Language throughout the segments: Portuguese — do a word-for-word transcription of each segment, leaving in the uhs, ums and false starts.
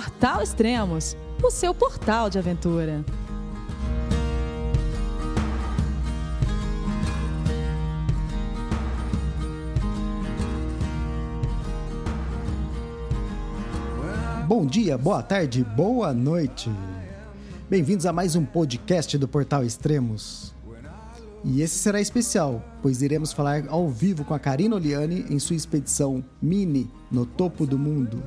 Portal Extremos, o seu portal de aventura. Bom dia, boa tarde, boa noite. Bem-vindos a mais um podcast do Portal Extremos. E esse será especial, pois iremos falar ao vivo com a Karina Oliane em sua expedição Mini no topo do mundo.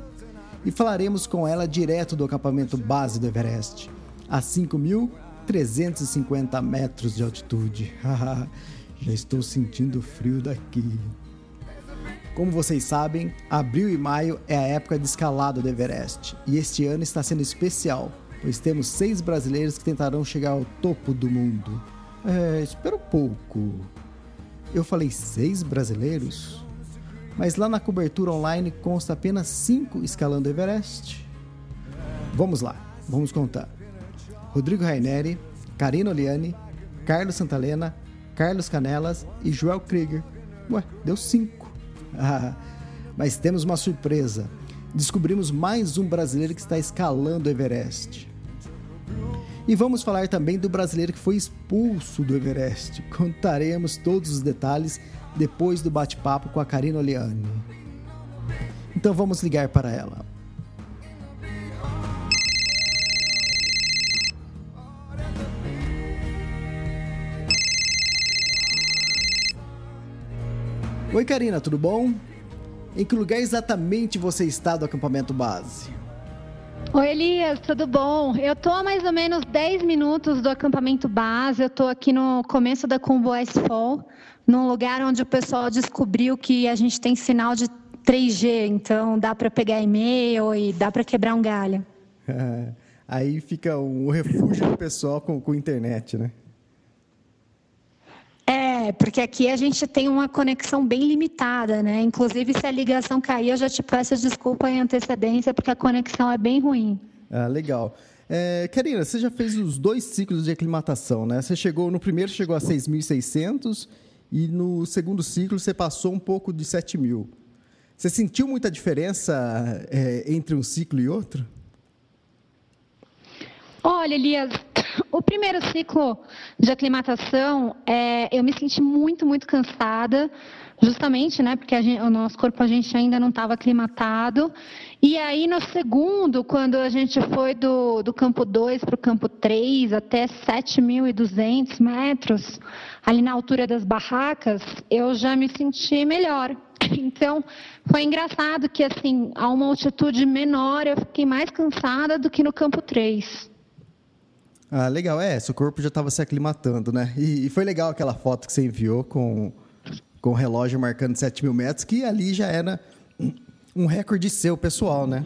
E falaremos com ela direto do acampamento base do Everest, a cinco mil trezentos e cinquenta metros de altitude. Já estou sentindo frio daqui. Como vocês sabem, abril e maio é a época de escalada do Everest, e este ano está sendo especial, pois temos seis brasileiros que tentarão chegar ao topo do mundo. É, espera um pouco. Eu falei seis brasileiros? Mas lá na cobertura online consta apenas cinco escalando o Everest. Vamos lá, vamos contar. Rodrigo Raineri, Karina Oliane, Carlos Santalena, Carlos Canelas e Joel Krieger. Ué, deu cinco. Ah, mas temos uma surpresa. Descobrimos mais um brasileiro que está escalando o Everest. E vamos falar também do brasileiro que foi expulso do Everest. Contaremos todos os detalhes depois do bate-papo com a Karina Oliane. Então vamos ligar para ela. Oi, Karina, tudo bom? Em que lugar exatamente você está do acampamento base? Oi, Elias, tudo bom? Eu estou a mais ou menos dez minutos do acampamento base. Eu estou aqui no começo da Khumbu Icefall, num lugar onde o pessoal descobriu que a gente tem sinal de três G, então dá para pegar e-mail e dá para quebrar um galho. Aí fica o refúgio do pessoal com, com internet, né? É, porque aqui a gente tem uma conexão bem limitada, né? Inclusive, se a ligação cair, eu já te peço desculpa em antecedência, porque a conexão é bem ruim. Ah, legal. É, Karina, você já fez os dois ciclos de aclimatação, né? Você chegou, no primeiro chegou a seis mil e seiscentos e no segundo ciclo você passou um pouco de sete mil. Você sentiu muita diferença é, entre um ciclo e outro? Olha, Elias, o primeiro ciclo de aclimatação, é, eu me senti muito, muito cansada, justamente, né, porque a gente, o nosso corpo, a gente ainda não estava aclimatado. E aí, no segundo, quando a gente foi do, do campo dois para o campo três, até sete mil e duzentos metros, ali na altura das barracas, eu já me senti melhor. Então, foi engraçado que, assim, a uma altitude menor, eu fiquei mais cansada do que no campo três. Ah, legal. É, seu corpo já estava se aclimatando, né? E, e foi legal aquela foto que você enviou com, com o relógio marcando sete mil metros, que ali já era um, um recorde seu, pessoal, né?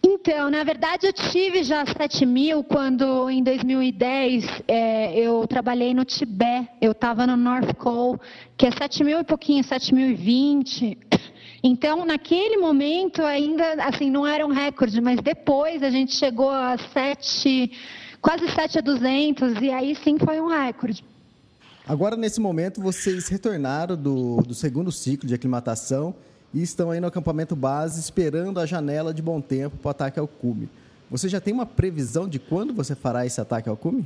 Então, na verdade, eu tive já sete mil quando, em dois mil e dez, é, eu trabalhei no Tibete. Eu estava no North Col, que é sete mil e pouquinho, sete mil e vinte. Então, naquele momento, ainda, assim, não era um recorde, mas depois a gente chegou a sete, quase sete mil e duzentos, e aí sim foi um recorde. Agora, nesse momento, vocês retornaram do, do segundo ciclo de aclimatação e estão aí no acampamento base, esperando a janela de bom tempo para o ataque ao cume. Você já tem uma previsão de quando você fará esse ataque ao cume?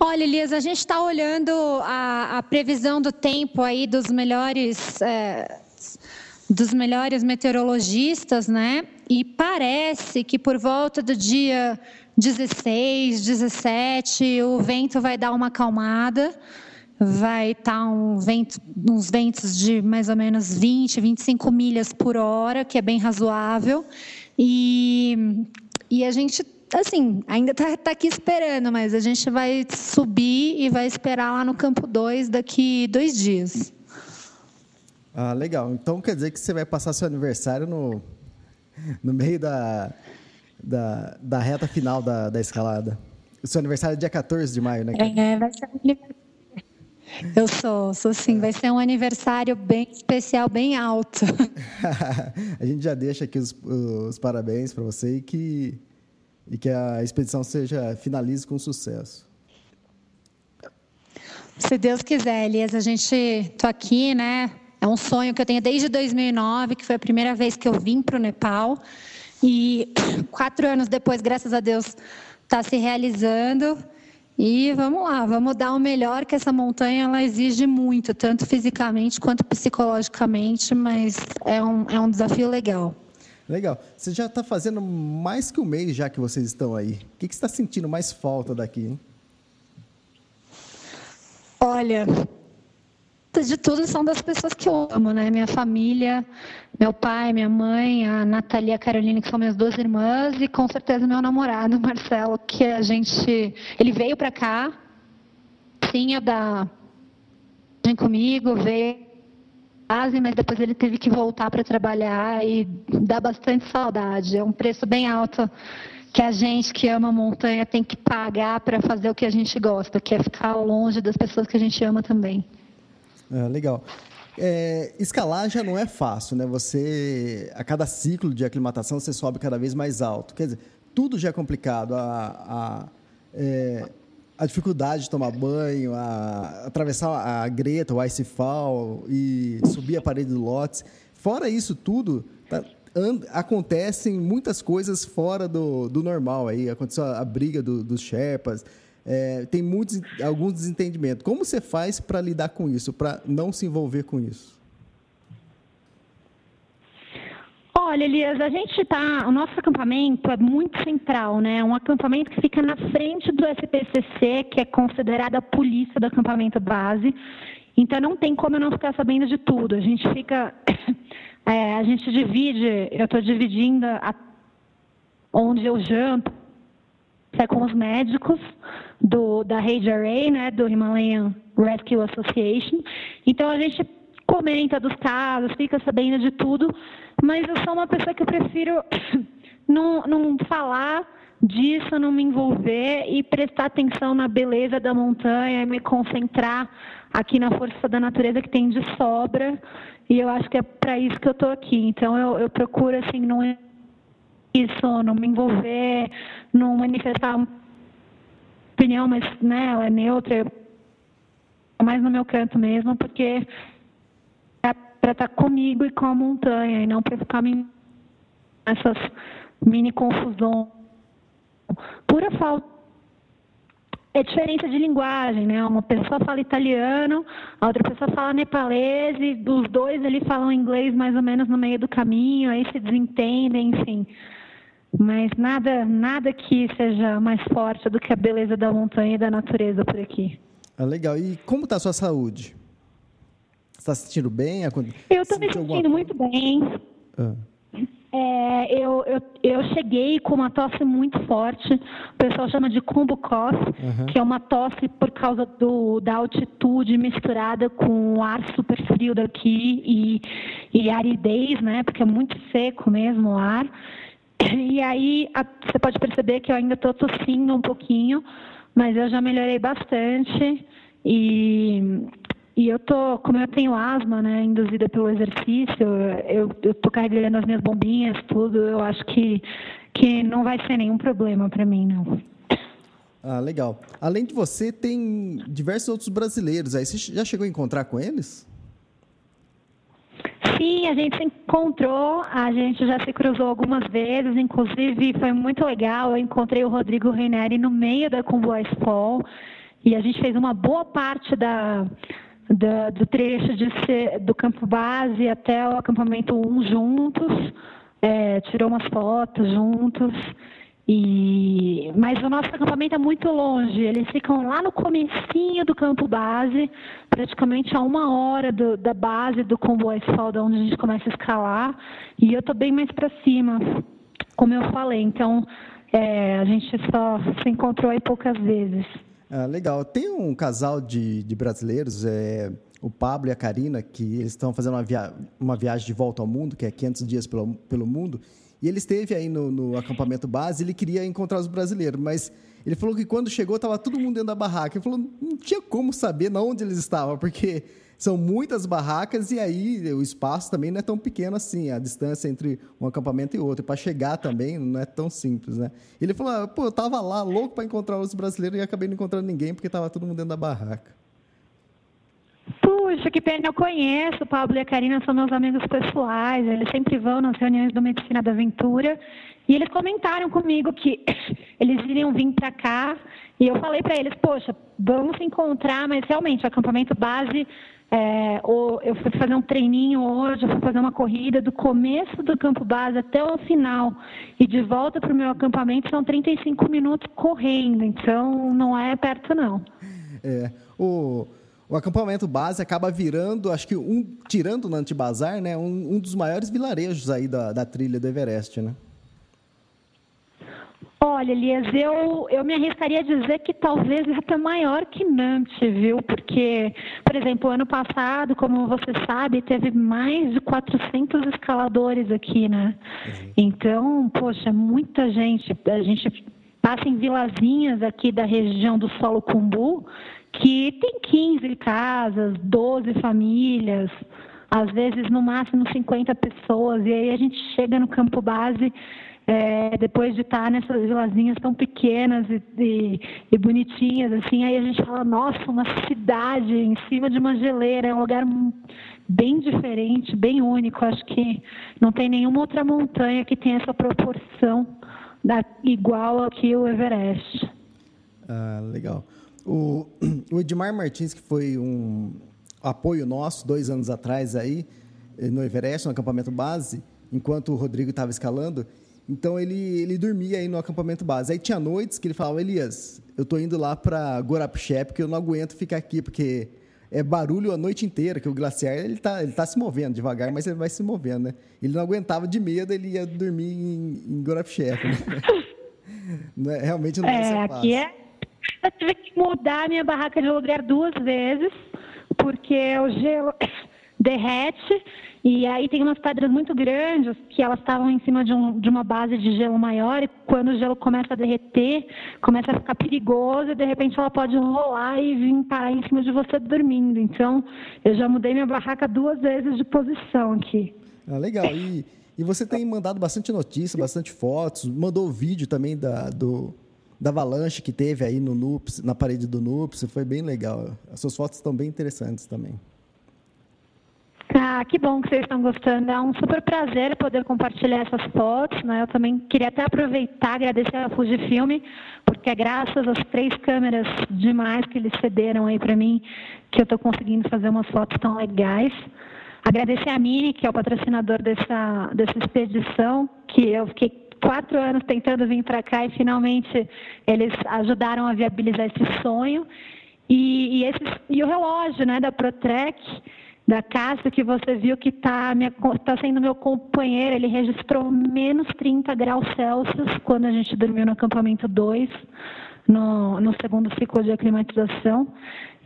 Olha, Elias, a gente está olhando a, a previsão do tempo aí dos melhores, é, dos melhores meteorologistas, né? E parece que por volta do dia dezesseis, dezessete, o vento vai dar uma acalmada. Vai estar um vento, uns ventos de mais ou menos vinte, vinte e cinco milhas por hora, que é bem razoável. E, e a gente, assim, ainda está tá aqui esperando, mas a gente vai subir e vai esperar lá no campo dois daqui dois dias. Ah, legal. Então, quer dizer que você vai passar seu aniversário no, no meio da, da, da reta final da, da escalada. O seu aniversário é dia quatorze de maio, né? É, vai ser um aniversário. Eu sou, sou sim. Vai ser um aniversário bem especial, bem alto. A gente já deixa aqui os, os parabéns para você e que, e que a expedição seja, finalize com sucesso. Se Deus quiser, Elias, a gente, tô aqui, né, É um sonho que eu tenho desde dois mil e nove, que foi a primeira vez que eu vim para o Nepal. E quatro anos depois, graças a Deus, está se realizando. E vamos lá, vamos dar o melhor, que essa montanha ela exige muito, tanto fisicamente quanto psicologicamente, mas é um, é um desafio legal. Legal. Você já está fazendo mais que um mês já que vocês estão aí. O que, que você está sentindo mais falta daqui, hein? Olha, de tudo são das pessoas que eu amo, né? Minha família, meu pai, minha mãe, a Natalia, a Carolina, que são minhas duas irmãs, e com certeza meu namorado, Marcel, que a gente... Ele veio para cá, tinha da... vem comigo, veio quase, mas depois ele teve que voltar para trabalhar e dá bastante saudade. É um preço bem alto que a gente que ama a montanha tem que pagar para fazer o que a gente gosta, que é ficar longe das pessoas que a gente ama também. Ah, legal. É, escalar já não é fácil, né? Você, a cada ciclo de aclimatação, você sobe cada vez mais alto. Quer dizer, tudo já é complicado. A, a, é, a dificuldade de tomar banho, a, atravessar a greta, o Icefall e subir a parede do Lhotse. Fora isso tudo... Tá, And, acontecem muitas coisas fora do, do normal. Aí aconteceu a, a briga do, dos Sherpas, é, tem muitos, alguns desentendimentos. Como você faz para lidar com isso, para não se envolver com isso? Olha, Elias, a gente tá, o nosso acampamento é muito central, né? Um acampamento que fica na frente do S P C C, que é considerada a polícia do acampamento base. Então, não tem como eu não ficar sabendo de tudo. A gente fica... É, a gente divide, eu estou dividindo a, onde eu janto é com os médicos do, da H R A, né, do Himalayan Rescue Association. Então, a gente comenta dos casos, fica sabendo de tudo, mas eu sou uma pessoa que eu prefiro não, não falar disso, não me envolver e prestar atenção na beleza da montanha e me concentrar aqui na força da natureza que tem de sobra, e eu acho que é para isso que eu estou aqui. Então, eu, eu procuro, assim, não isso, não me envolver, não manifestar uma opinião, mas, né, ela é neutra, mais no meu canto mesmo, porque é para estar comigo e com a montanha, e não para ficar me nessas mini confusões. Pura falta. É diferença de linguagem, né? Uma pessoa fala italiano, a outra pessoa fala nepalês, e os dois ali falam inglês mais ou menos no meio do caminho, aí se desentendem, enfim. Mas nada, nada que seja mais forte do que a beleza da montanha e da natureza por aqui. Ah, legal. E como está a sua saúde? Você está se sentindo bem? Eu estou me sentindo alguma... muito bem. Ah. É, eu, eu, eu cheguei com uma tosse muito forte, o pessoal chama de Kumbu cough, uhum. que é uma tosse por causa do, da altitude misturada com o ar super frio daqui e, e aridez, né, porque é muito seco mesmo o ar. E aí a, você pode perceber que eu ainda estou tossindo um pouquinho, mas eu já melhorei bastante. E... E eu tô, como eu tenho asma, né, induzida pelo exercício, eu, eu tô carregando as minhas bombinhas, tudo, eu acho que, que não vai ser nenhum problema para mim, não. Ah, legal. Além de você, tem diversos outros brasileiros aí. Você já chegou a encontrar com eles? Sim, a gente se encontrou, a gente já se cruzou algumas vezes, inclusive foi muito legal, eu encontrei o Rodrigo Raineri no meio da Khumbu Icefall, e a gente fez uma boa parte da... Do, do trecho de ser, do campo base até o acampamento um juntos, é, tirou umas fotos juntos, e, mas o nosso acampamento é muito longe, eles ficam lá no comecinho do campo base, praticamente a uma hora do, da base do Khumbu Icefall, onde a gente começa a escalar, e eu estou bem mais para cima, como eu falei, então é, a gente só se encontrou aí poucas vezes. Ah, legal. Tem um casal de, de brasileiros, é, o Pablo e a Karina, que eles estão fazendo uma, via, uma viagem de volta ao mundo, que é quinhentos dias pelo, pelo mundo, e ele esteve aí no, no acampamento base, ele queria encontrar os brasileiros, mas ele falou que quando chegou estava todo mundo dentro da barraca. Ele falou não tinha como saber onde eles estavam, porque são muitas barracas e aí o espaço também não é tão pequeno assim, a distância entre um acampamento e outro. Para chegar também não é tão simples, né? Ele falou, pô, eu estava lá louco para encontrar os brasileiros e acabei não encontrando ninguém porque estava todo mundo dentro da barraca. Puxa, Chiquipene eu conheço, o Pablo e a Karina são meus amigos pessoais, eles sempre vão nas reuniões do Medicina da Aventura, e eles comentaram comigo que eles iriam vir para cá, e eu falei para eles, poxa, vamos se encontrar, mas realmente o acampamento base, é, eu fui fazer um treininho hoje, eu fui fazer uma corrida do começo do campo base até o final, e de volta para o meu acampamento são trinta e cinco minutos correndo, então não é perto não. É, o... O acampamento base acaba virando, acho que um, tirando o Namche Bazaar, né, um, um dos maiores vilarejos aí da, da trilha do Everest, né? Olha, Elias, eu, eu me arriscaria a dizer que talvez é até maior que Namche, viu? Porque, por exemplo, ano passado, como você sabe, teve mais de quatrocentos escaladores aqui, né? Uhum. Então, poxa, muita gente. A gente passa em vilazinhas aqui da região do Solu Khumbu, que tem quinze casas, doze famílias, às vezes no máximo cinquenta pessoas, e aí a gente chega no campo base, é, depois de estar nessas vilazinhas tão pequenas e, e, e bonitinhas, assim, aí a gente fala, nossa, uma cidade em cima de uma geleira, é um lugar bem diferente, bem único, acho que não tem nenhuma outra montanha que tenha essa proporção da, igual aqui o Everest. Ah, legal. O, o Edmar Martins, que foi um apoio nosso dois anos atrás aí, no Everest, no acampamento base, enquanto o Rodrigo estava escalando, então ele, ele dormia aí no acampamento base. Aí tinha noites que ele falava, Elias, eu estou indo lá para Gorapixé, porque eu não aguento ficar aqui, porque é barulho a noite inteira, que o glaciar ele está ele tá se movendo devagar, mas ele vai se movendo, né? Ele não aguentava de medo, ele ia dormir em, em Gorapixé. Né? Realmente não é, é fácil. Aqui é... Eu tive que mudar minha barraca de lugar duas vezes, porque o gelo derrete, e aí tem umas pedras muito grandes que elas estavam em cima de, um, de uma base de gelo maior, e quando o gelo começa a derreter, começa a ficar perigoso, e de repente ela pode rolar e vir parar em cima de você dormindo. Então, eu já mudei minha barraca duas vezes de posição aqui. Ah, legal. E, e você tem mandado bastante notícia, bastante fotos, mandou vídeo também da, do... da avalanche que teve aí no Nuptse, na parede do Nuptse, foi bem legal. As suas fotos estão bem interessantes também. Ah, que bom que vocês estão gostando. É um super prazer poder compartilhar essas fotos, né? Eu também queria até aproveitar e agradecer a Fujifilm, porque é graças às três câmeras demais que eles cederam aí para mim que eu estou conseguindo fazer umas fotos tão legais. Agradecer a Mini, que é o patrocinador dessa, dessa expedição, que eu fiquei quatro anos tentando vir para cá e finalmente eles ajudaram a viabilizar esse sonho. E, e, esse, e o relógio, né, da ProTrek, da Casio, que você viu que está tá sendo meu companheiro, ele registrou menos trinta graus Celsius quando a gente dormiu no acampamento dois, no, no segundo ciclo de aclimatização.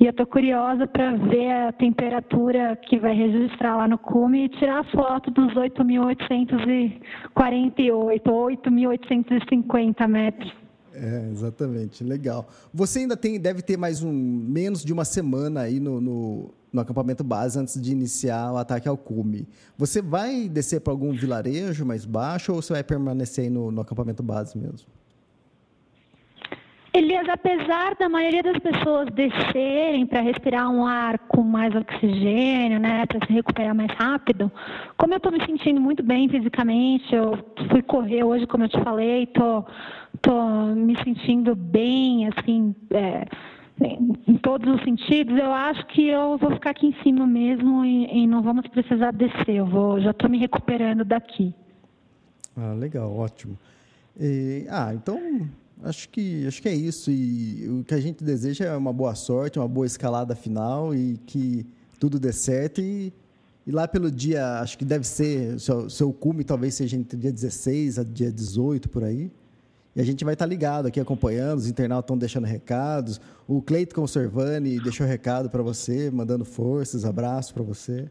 E eu estou curiosa para ver a temperatura que vai registrar lá no cume e tirar a foto dos oito mil oitocentos e quarenta e oito ou oito mil oitocentos e cinquenta metros. É, exatamente. Legal. Você ainda tem, deve ter mais um menos de uma semana aí no, no, no acampamento base antes de iniciar o ataque ao cume. Você vai descer para algum vilarejo mais baixo ou você vai permanecer aí no, no acampamento base mesmo? Elias, apesar da maioria das pessoas descerem para respirar um ar com mais oxigênio, né, para se recuperar mais rápido, como eu estou me sentindo muito bem fisicamente, eu fui correr hoje, como eu te falei, estou me sentindo bem, assim, é, em todos os sentidos, eu acho que eu vou ficar aqui em cima mesmo e, e não vamos precisar descer, eu vou, já estou me recuperando daqui. Ah, legal, ótimo. E, ah, então... Acho que, acho que é isso, e o que a gente deseja é uma boa sorte, uma boa escalada final e que tudo dê certo e, e lá pelo dia, acho que deve ser, seu, seu cume talvez seja entre dia dezesseis a dia dezoito, por aí, e a gente vai estar ligado aqui acompanhando, os internautas estão deixando recados, o Cleito Conservani deixou recado para você, mandando forças, abraço para você.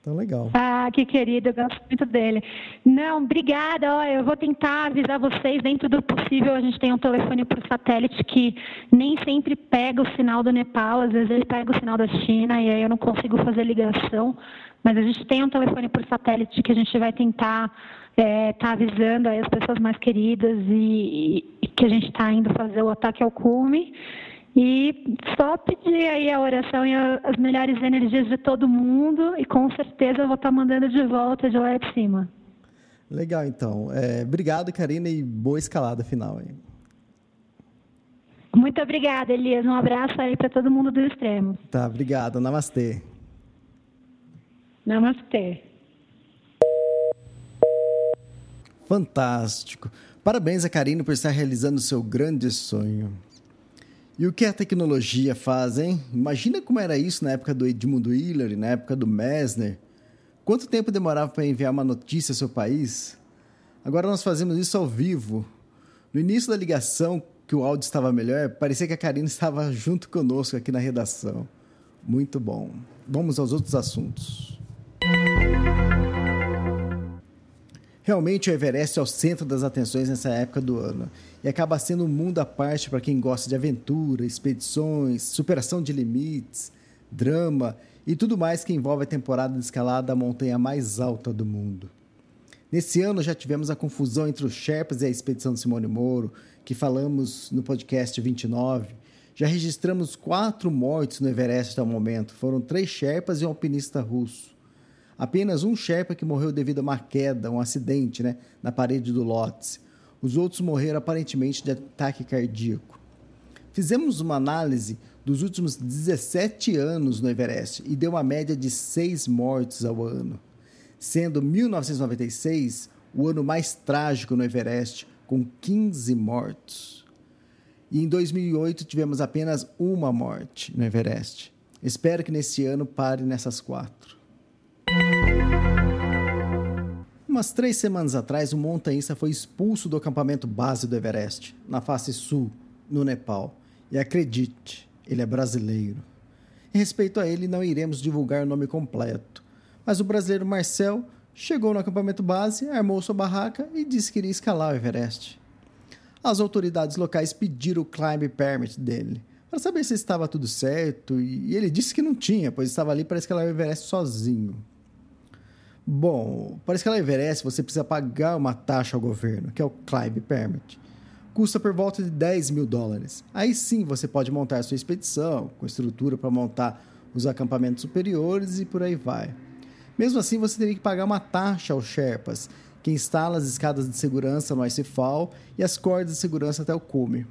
Então, legal. Ah, que querido, eu gosto muito dele. Não, obrigada. Ó, eu vou tentar avisar vocês dentro do possível. A gente tem um telefone por satélite que nem sempre pega o sinal do Nepal, às vezes ele pega o sinal da China e aí eu não consigo fazer ligação. Mas a gente tem um telefone por satélite que a gente vai tentar é, tá avisando aí as pessoas mais queridas e, e que a gente está indo fazer o ataque ao cume. E só pedir aí a oração e as melhores energias de todo mundo, e com certeza eu vou estar mandando de volta de lá de cima. Legal, então. É, obrigado, Karina, e boa escalada final aí. Muito obrigada, Elias. Um abraço aí para todo mundo do Extremo. Tá, obrigado. Namastê. Namastê. Fantástico. Parabéns a Karina por estar realizando o seu grande sonho. E o que a tecnologia faz, hein? Imagina como era isso na época do Edmund Hillary, na época do Messner. Quanto tempo demorava para enviar uma notícia ao seu país? Agora nós fazemos isso ao vivo. No início da ligação, que o áudio estava melhor, parecia que a Karina estava junto conosco aqui na redação. Muito bom. Vamos aos outros assuntos. Realmente o Everest é o centro das atenções nessa época do ano e acaba sendo um mundo à parte para quem gosta de aventura, expedições, superação de limites, drama e tudo mais que envolve a temporada de escalada da montanha mais alta do mundo. Nesse ano já tivemos a confusão entre os Sherpas e a expedição de Simone Moro, que falamos no podcast vinte e nove. Já registramos quatro mortes no Everest até o momento. Foram três Sherpas e um alpinista russo. Apenas um Sherpa que morreu devido a uma queda, um acidente, né, na parede do Lhotse. Os outros morreram aparentemente de ataque cardíaco. Fizemos uma análise dos últimos dezessete anos no Everest e deu uma média de seis mortes ao ano, sendo mil novecentos e noventa e seis o ano mais trágico no Everest, com quinze mortos. E em dois mil e oito tivemos apenas uma morte no Everest. Espero que nesse ano pare nessas quatro. Umas três semanas atrás, um montanhista foi expulso do acampamento base do Everest, na face sul, no Nepal. E acredite, ele é brasileiro. Em respeito a ele, não iremos divulgar o nome completo. Mas o brasileiro Marcel chegou no acampamento base, armou sua barraca e disse que iria escalar o Everest. As autoridades locais pediram o climb permit dele, para saber se estava tudo certo, e ele disse que não tinha, pois estava ali para escalar o Everest sozinho. Bom, para escalar o Everest, você precisa pagar uma taxa ao governo, que é o Climb Permit. Custa por volta de dez mil dólares. Aí sim você pode montar sua expedição, com estrutura para montar os acampamentos superiores e por aí vai. Mesmo assim, você teria que pagar uma taxa aos Sherpas, que instala as escadas de segurança no Icefall e as cordas de segurança até o cume.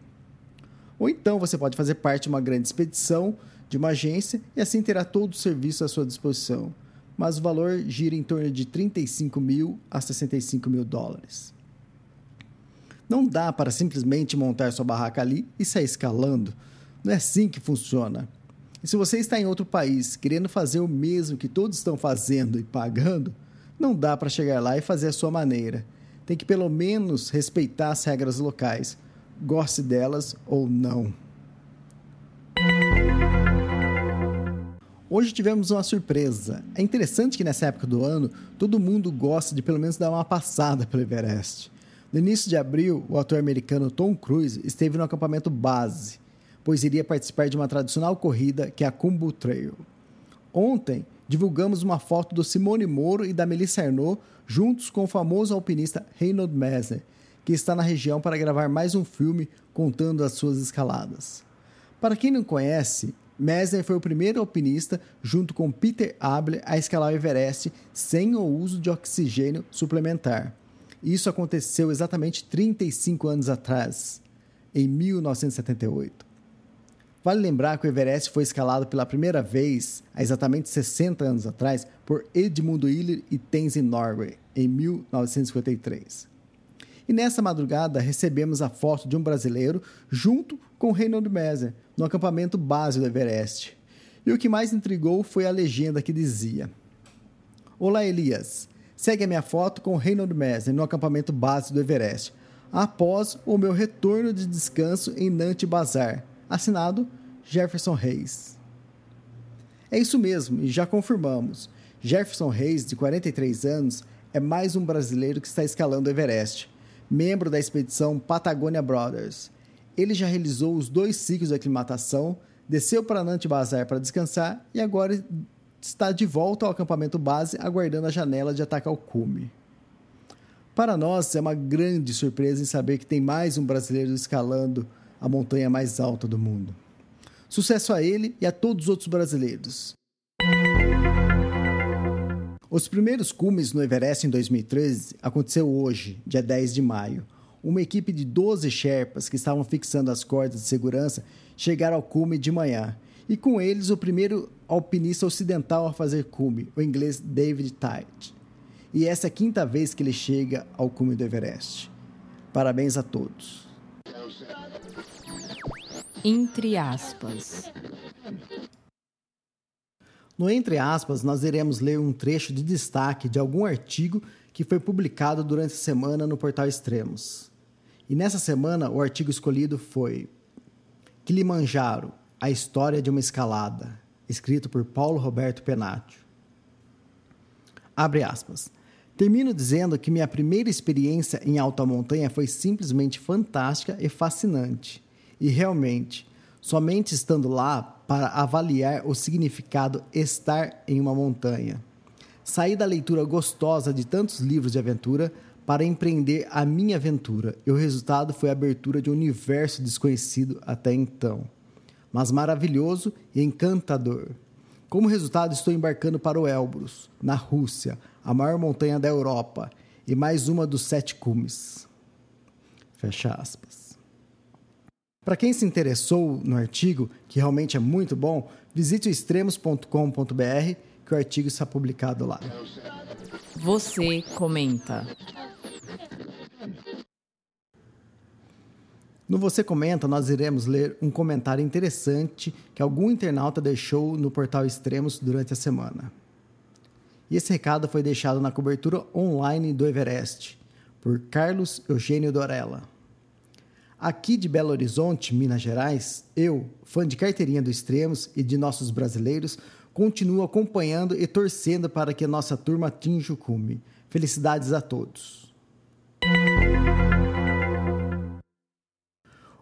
Ou então você pode fazer parte de uma grande expedição, de uma agência, e assim terá todo o serviço à sua disposição. Mas o valor gira em torno de trinta e cinco mil a sessenta e cinco mil dólares. Não dá para simplesmente montar sua barraca ali e sair escalando. Não é assim que funciona. E se você está em outro país querendo fazer o mesmo que todos estão fazendo e pagando, não dá para chegar lá e fazer a sua maneira. Tem que pelo menos respeitar as regras locais, goste delas ou não. Hoje tivemos uma surpresa. É interessante que nessa época do ano, todo mundo gosta de pelo menos dar uma passada pelo Everest. No início de abril, o ator americano Tom Cruise esteve no acampamento base, pois iria participar de uma tradicional corrida que é a Kumbu Trail. Ontem, divulgamos uma foto do Simone Moro e da Melissa Arnaud juntos com o famoso alpinista Reinhold Messner, que está na região para gravar mais um filme contando as suas escaladas. Para quem não conhece, Messner foi o primeiro alpinista, junto com Peter Habel, a escalar o Everest sem o uso de oxigênio suplementar. Isso aconteceu exatamente trinta e cinco anos atrás, em mil novecentos e setenta e oito. Vale lembrar que o Everest foi escalado pela primeira vez, há exatamente sessenta anos atrás, por Edmund Hillary e Tenzing Norgay, em mil novecentos e cinquenta e três. E nessa madrugada recebemos a foto de um brasileiro junto com Reinhold Messner, no acampamento base do Everest. E o que mais intrigou foi a legenda que dizia: "Olá, Elias. Segue a minha foto com Reinhold Messner no acampamento base do Everest, após o meu retorno de descanso em Namche Bazaar." Assinado Jefferson Reis. É isso mesmo, e já confirmamos. Jefferson Reis, de quarenta e três anos, é mais um brasileiro que está escalando o Everest, membro da expedição Patagonia Brothers. Ele já realizou os dois ciclos de aclimatação, desceu para Namche Bazaar para descansar e agora está de volta ao acampamento base, aguardando a janela de ataque ao cume. Para nós, é uma grande surpresa em saber que tem mais um brasileiro escalando a montanha mais alta do mundo. Sucesso a ele e a todos os outros brasileiros. Os primeiros cumes no Everest em dois mil e treze aconteceu hoje, dia dez de maio. Uma equipe de doze Sherpas que estavam fixando as cordas de segurança chegaram ao cume de manhã. E com eles o primeiro alpinista ocidental a fazer cume, o inglês David Tait. E essa é a quinta vez que ele chega ao cume do Everest. Parabéns a todos. Entre aspas. No Entre Aspas, nós iremos ler um trecho de destaque de algum artigo que foi publicado durante a semana no Portal Extremos. E nessa semana, o artigo escolhido foi Kilimanjaro, a história de uma escalada, escrito por Paulo Roberto Penatio. Abre aspas. Termino dizendo que minha primeira experiência em alta montanha foi simplesmente fantástica e fascinante. E realmente, somente estando lá, para avaliar o significado estar em uma montanha. Saí da leitura gostosa de tantos livros de aventura para empreender a minha aventura, e o resultado foi a abertura de um universo desconhecido até então, mas maravilhoso e encantador. Como resultado, estou embarcando para o Elbrus, na Rússia, a maior montanha da Europa, e mais uma dos sete cumes. Fecha aspas. Para quem se interessou no artigo, que realmente é muito bom, visite o extremos ponto com ponto b r, que o artigo está publicado lá. Você comenta. No Você Comenta, nós iremos ler um comentário interessante que algum internauta deixou no Portal Extremos durante a semana. E esse recado foi deixado na cobertura online do Everest, por Carlos Eugênio Dorella. Aqui de Belo Horizonte, Minas Gerais, eu, fã de carteirinha do Extremos e de nossos brasileiros, continuo acompanhando e torcendo para que a nossa turma atinja o cume. Felicidades a todos.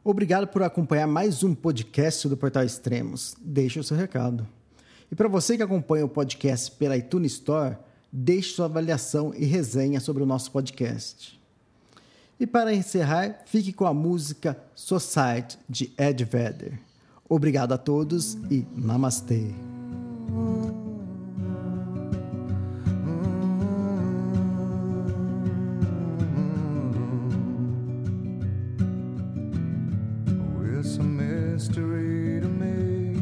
Obrigado por acompanhar mais um podcast do Portal Extremos. Deixe o seu recado. E para você que acompanha o podcast pela iTunes Store, deixe sua avaliação e resenha sobre o nosso podcast. E para encerrar, fique com a música Society, de Ed Vedder. Obrigado a todos e namastê. It's a mystery to me.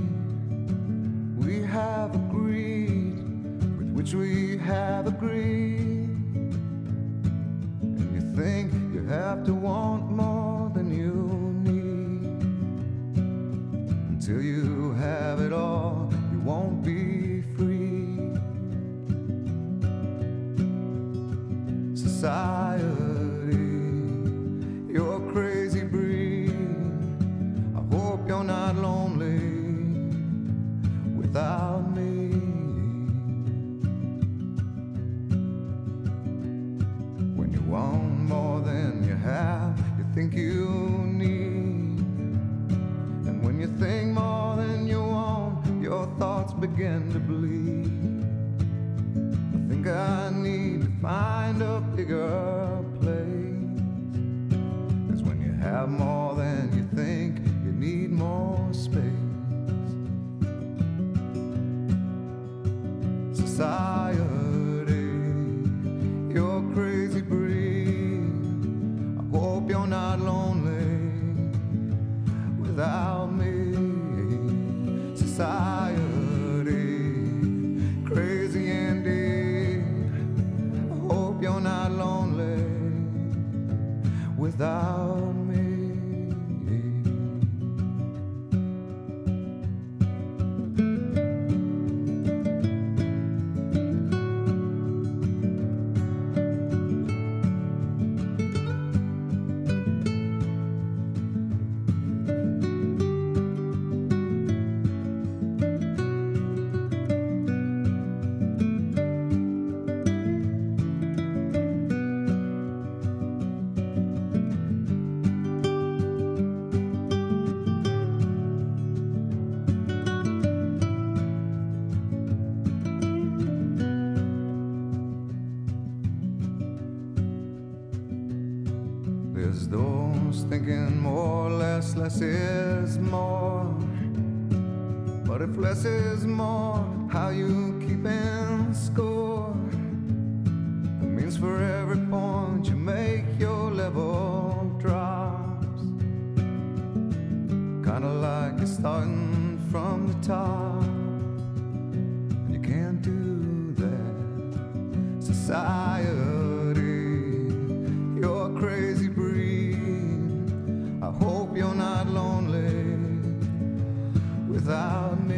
We have agreed with which we have agreed. Think you have to want more than you need. Until you have it all, you won't be free. Society, you're a crazy breed. I hope you're not lonely without me. Think you need, and when you think more than you want, your thoughts begin to bleed. I think I need to find a bigger place, 'cause when you have more than you think, you need more space. Society. Not lonely without me. Society, crazy indeed. I hope you're not lonely without me. There's those thinking more or less, less is more. But if less is more, how you keepin' score? It means for every point you make, your level drops. Kinda like you're starting from the top, and you can't do that. Society, you're a crazy breed. I hope you're not lonely without me.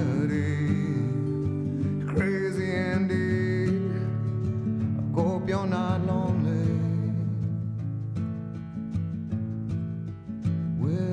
crazy indeed. I hope you're not lonely. We're